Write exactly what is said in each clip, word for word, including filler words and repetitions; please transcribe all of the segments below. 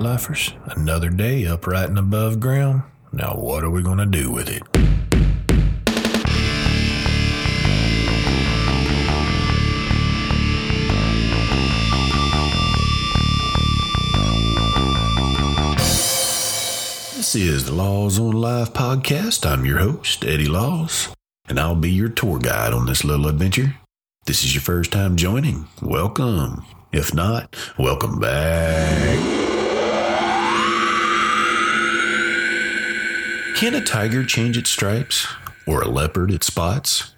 night lifers, another day upright and above ground. Now what are we going to do with it? This is the Laws on Life podcast. I'm your host, Eddie Laws, and I'll be your tour guide on this little adventure. This is your first time joining. Welcome. If not, welcome back. Can a tiger change its stripes or a leopard its spots?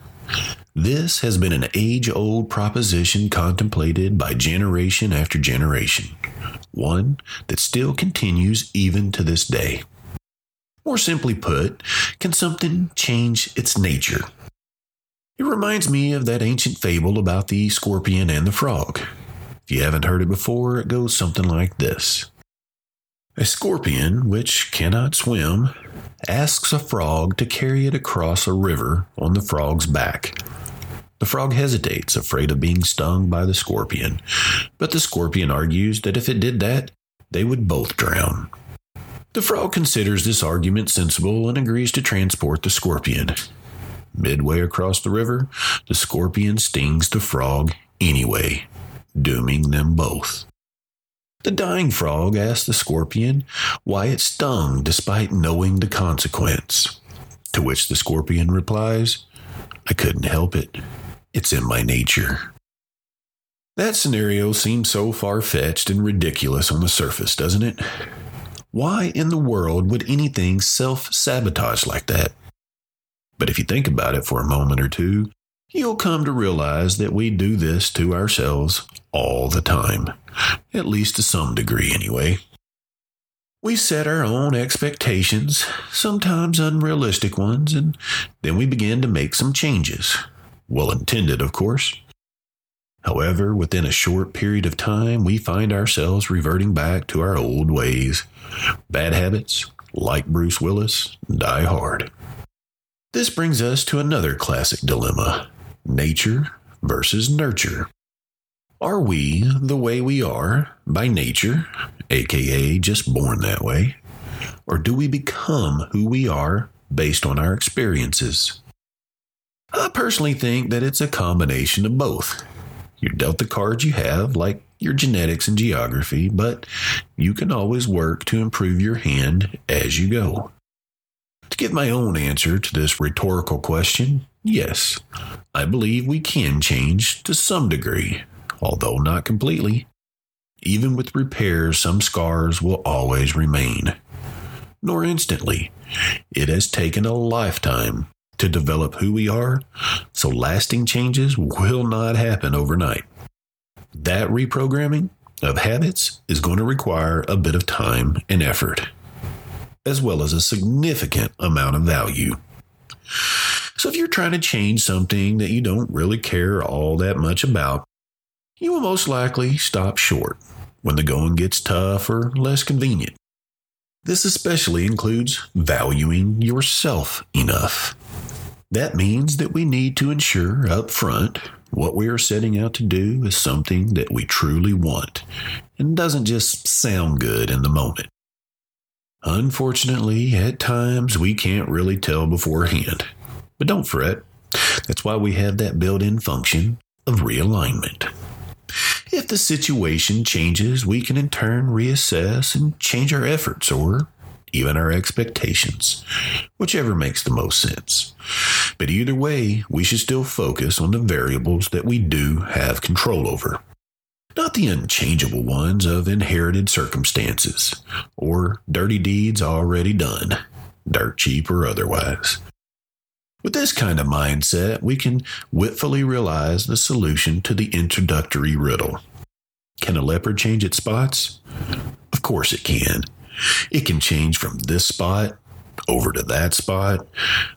This has been an age-old proposition contemplated by generation after generation, one that still continues even to this day. More simply put, can something change its nature? It reminds me of that ancient fable about the scorpion and the frog. If you haven't heard it before, it goes something like this. A scorpion, which cannot swim, asks a frog to carry it across a river on the frog's back. The frog hesitates, afraid of being stung by the scorpion, but the scorpion argues that if it did that, they would both drown. The frog considers this argument sensible and agrees to transport the scorpion. Midway across the river, the scorpion stings the frog anyway, dooming them both. The dying frog asked the scorpion why it stung despite knowing the consequence, to which the scorpion replies, "I couldn't help it. It's in my nature." That scenario seems so far-fetched and ridiculous on the surface, doesn't it? Why in the world would anything self-sabotage like that? But if you think about it for a moment or two, you'll come to realize that we do this to ourselves all the time, at least to some degree anyway. We set our own expectations, sometimes unrealistic ones, and then we begin to make some changes. Well intended, of course. However, within a short period of time, we find ourselves reverting back to our old ways. Bad habits, like Bruce Willis, die hard. This brings us to another classic dilemma. Nature versus nurture. Are we the way we are by nature, aka just born that way, or do we become who we are based on our experiences? I personally think that it's a combination of both. You're dealt the cards you have, like your genetics and geography, but you can always work to improve your hand as you go. To give my own answer to this rhetorical question, yes, I believe we can change to some degree, although not completely. Even with repairs, some scars will always remain, nor instantly. It has taken a lifetime to develop who we are, so lasting changes will not happen overnight. That reprogramming of habits is going to require a bit of time and effort, as well as a significant amount of value. So if you're trying to change something that you don't really care all that much about, you will most likely stop short when the going gets tough or less convenient. This especially includes valuing yourself enough. That means that we need to ensure up front what we are setting out to do is something that we truly want and doesn't just sound good in the moment. Unfortunately, at times we can't really tell beforehand. But don't fret. That's why we have that built-in function of realignment. If the situation changes, we can in turn reassess and change our efforts or even our expectations, whichever makes the most sense. But either way, we should still focus on the variables that we do have control over, not the unchangeable ones of inherited circumstances or dirty deeds already done, dirt cheap or otherwise. With this kind of mindset, we can witfully realize the solution to the introductory riddle. Can a leopard change its spots? Of course it can. It can change from this spot over to that spot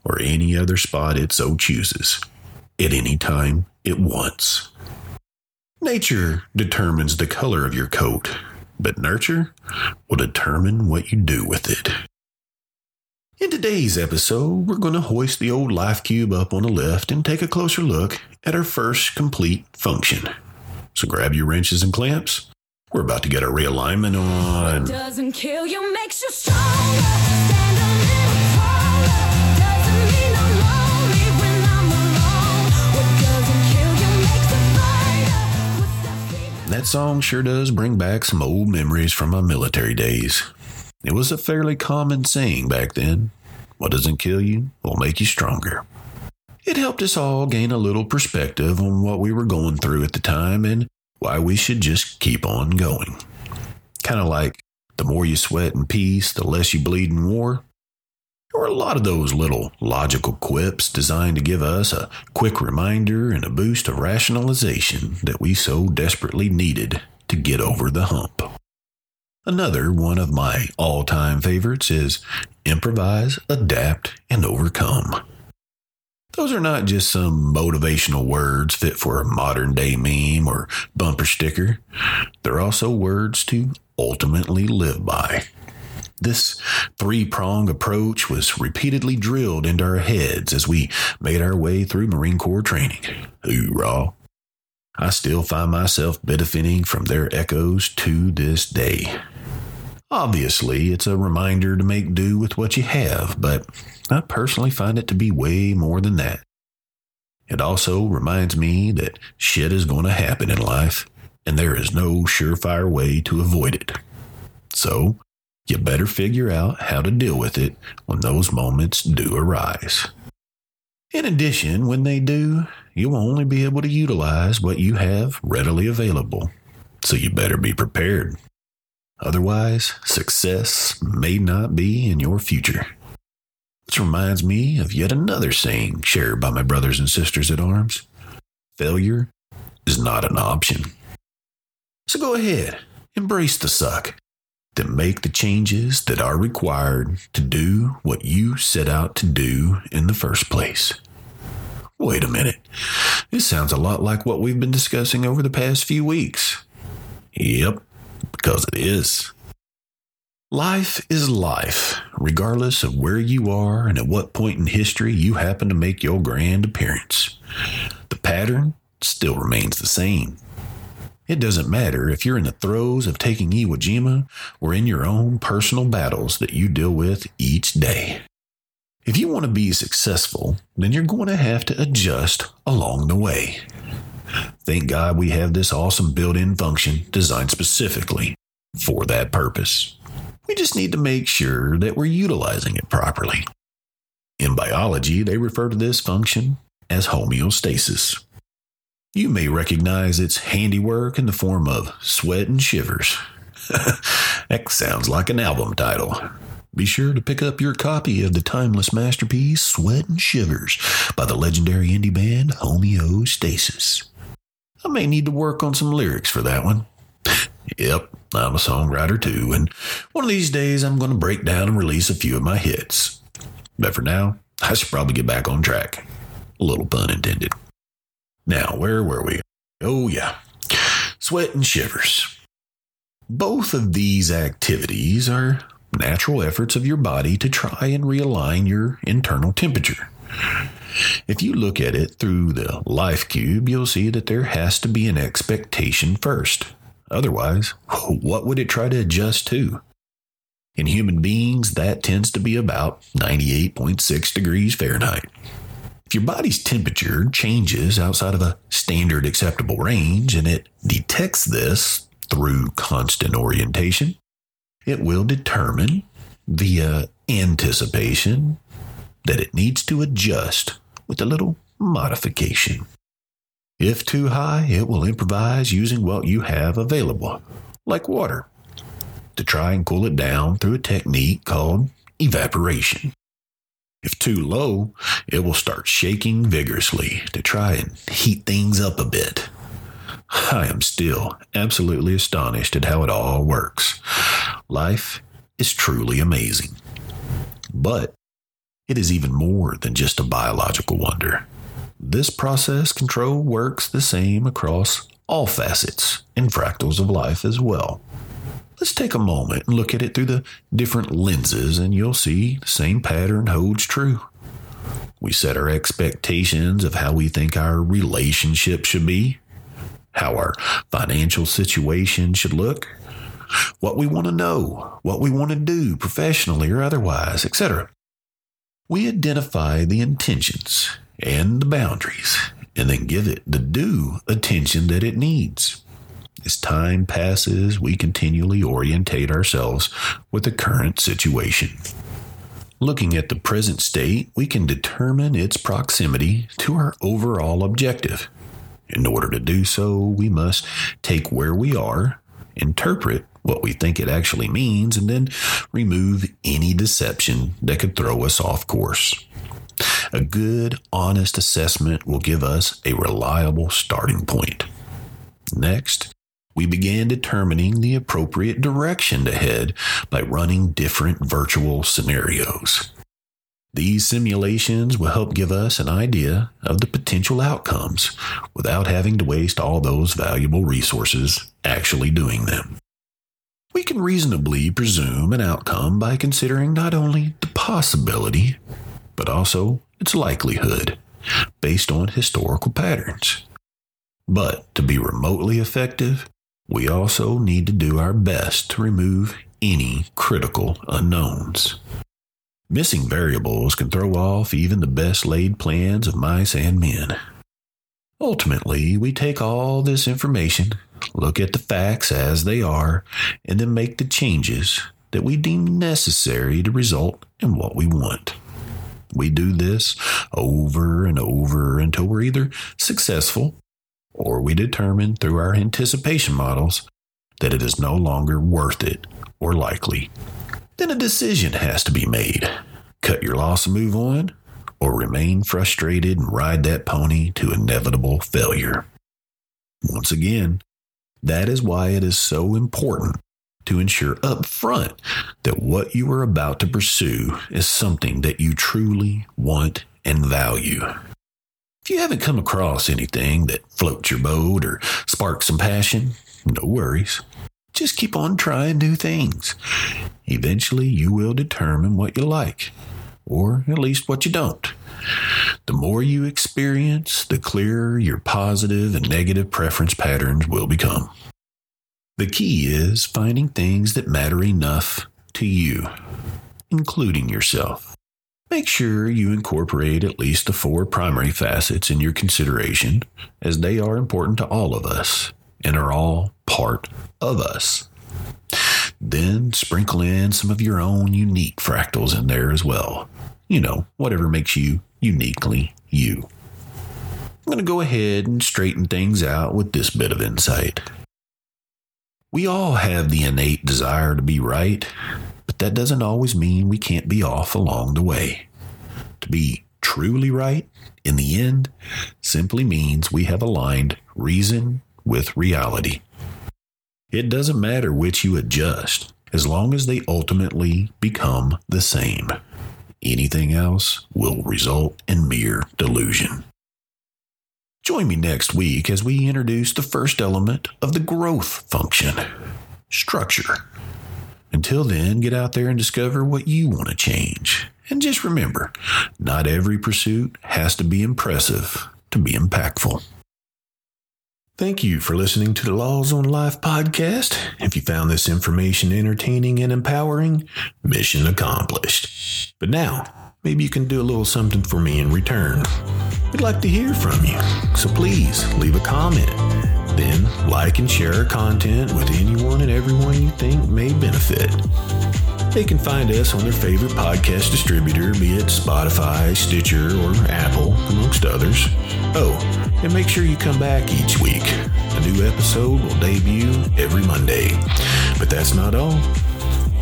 or any other spot it so chooses at any time it wants. Nature determines the color of your coat, but nurture will determine what you do with it. In today's episode, we're going to hoist the old life cube up on a lift and take a closer look at our first complete function. So grab your wrenches and clamps. We're about to get a realignment on. What doesn't kill you makes you stronger. That song sure does bring back some old memories from my military days. It was a fairly common saying back then. What doesn't kill you will make you stronger. It helped us all gain a little perspective on what we were going through at the time and why we should just keep on going. Kind of like the more you sweat in peace, the less you bleed in war. There were a lot of those little logical quips designed to give us a quick reminder and a boost of rationalization that we so desperately needed to get over the hump. Another one of my all-time favorites is improvise, adapt, and overcome. Those are not just some motivational words fit for a modern-day meme or bumper sticker. They're also words to ultimately live by. This three-prong approach was repeatedly drilled into our heads as we made our way through Marine Corps training. Hoorah! I still find myself benefiting from their echoes to this day. Obviously, it's a reminder to make do with what you have, but I personally find it to be way more than that. It also reminds me that shit is going to happen in life, and there is no surefire way to avoid it. So, you better figure out how to deal with it when those moments do arise. In addition, when they do, you will only be able to utilize what you have readily available, so you better be prepared. Otherwise, success may not be in your future. Which reminds me of yet another saying shared by my brothers and sisters at arms. Failure is not an option. So go ahead, embrace the suck. To make the changes that are required to do what you set out to do in the first place. Wait a minute. This sounds a lot like what we've been discussing over the past few weeks. Yep, because it is. Life is life, regardless of where you are and at what point in history you happen to make your grand appearance. The pattern still remains the same. It doesn't matter if you're in the throes of taking Iwo Jima or in your own personal battles that you deal with each day. If you want to be successful, then you're going to have to adjust along the way. Thank God we have this awesome built-in function designed specifically for that purpose. We just need to make sure that we're utilizing it properly. In biology, they refer to this function as homeostasis. You may recognize its handiwork in the form of sweat and shivers. That sounds like an album title. Be sure to pick up your copy of the timeless masterpiece Sweat and Shivers by the legendary indie band Homeostasis. I may need to work on some lyrics for that one. Yep, I'm a songwriter too, and one of these days I'm going to break down and release a few of my hits. But for now, I should probably get back on track. A little pun intended. Now, where were we? Oh, yeah. Sweat and shivers. Both of these activities are natural efforts of your body to try and realign your internal temperature. If you look at it through the life cube, you'll see that there has to be an expectation first. Otherwise, what would it try to adjust to? In human beings, that tends to be about ninety-eight point six degrees Fahrenheit. If your body's temperature changes outside of a standard acceptable range and it detects this through constant orientation, it will determine via anticipation that it needs to adjust with a little modification. If too high, it will improvise using what you have available, like water, to try and cool it down through a technique called evaporation. If too low, it will start shaking vigorously to try and heat things up a bit. I am still absolutely astonished at how it all works. Life is truly amazing. But it is even more than just a biological wonder. This process control works the same across all facets and fractals of life as well. Let's take a moment and look at it through the different lenses, and you'll see the same pattern holds true. We set our expectations of how we think our relationship should be, how our financial situation should look, what we want to know, what we want to do professionally or otherwise, et cetera. We identify the intentions and the boundaries and then give it the due attention that it needs. As time passes, we continually orientate ourselves with the current situation. Looking at the present state, we can determine its proximity to our overall objective. In order to do so, we must take where we are, interpret what we think it actually means, and then remove any deception that could throw us off course. A good, honest assessment will give us a reliable starting point. Next, we began determining the appropriate direction to head by running different virtual scenarios. These simulations will help give us an idea of the potential outcomes without having to waste all those valuable resources actually doing them. We can reasonably presume an outcome by considering not only the possibility, but also its likelihood based on historical patterns. But to be remotely effective, we also need to do our best to remove any critical unknowns. Missing variables can throw off even the best laid plans of mice and men. Ultimately, we take all this information, look at the facts as they are, and then make the changes that we deem necessary to result in what we want. We do this over and over until we're either successful or we determine through our anticipation models that it is no longer worth it or likely. Then a decision has to be made. Cut your loss and move on, or remain frustrated and ride that pony to inevitable failure. Once again, that is why it is so important to ensure up front that what you are about to pursue is something that you truly want and value. If you haven't come across anything that floats your boat or sparks some passion, no worries. Just keep on trying new things. Eventually, you will determine what you like, or at least what you don't. The more you experience, the clearer your positive and negative preference patterns will become. The key is finding things that matter enough to you, including yourself. Make sure you incorporate at least the four primary facets in your consideration, as they are important to all of us and are all part of us. Then sprinkle in some of your own unique fractals in there as well. You know, whatever makes you uniquely you. I'm going to go ahead and straighten things out with this bit of insight. We all have the innate desire to be right. But that doesn't always mean we can't be off along the way. To be truly right in the end simply means we have aligned reason with reality. It doesn't matter which you adjust, as long as they ultimately become the same. Anything else will result in mere delusion. Join me next week as we introduce the first element of the growth function, structure. Until then, get out there and discover what you want to change. And just remember, not every pursuit has to be impressive to be impactful. Thank you for listening to the Laws on Life podcast. If you found this information entertaining and empowering, mission accomplished. But now, maybe you can do a little something for me in return. We'd like to hear from you, so please leave a comment. Then, like and share our content with anyone and everyone you think may benefit. They can find us on their favorite podcast distributor, be it Spotify, Stitcher, or Apple, amongst others. Oh, and make sure you come back each week. A new episode will debut every Monday. But that's not all.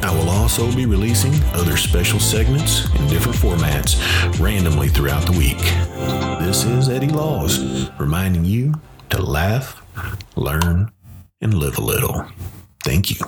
I will also be releasing other special segments in different formats randomly throughout the week. This is Eddie Laws, reminding you to laugh, learn, and live a little. Thank you.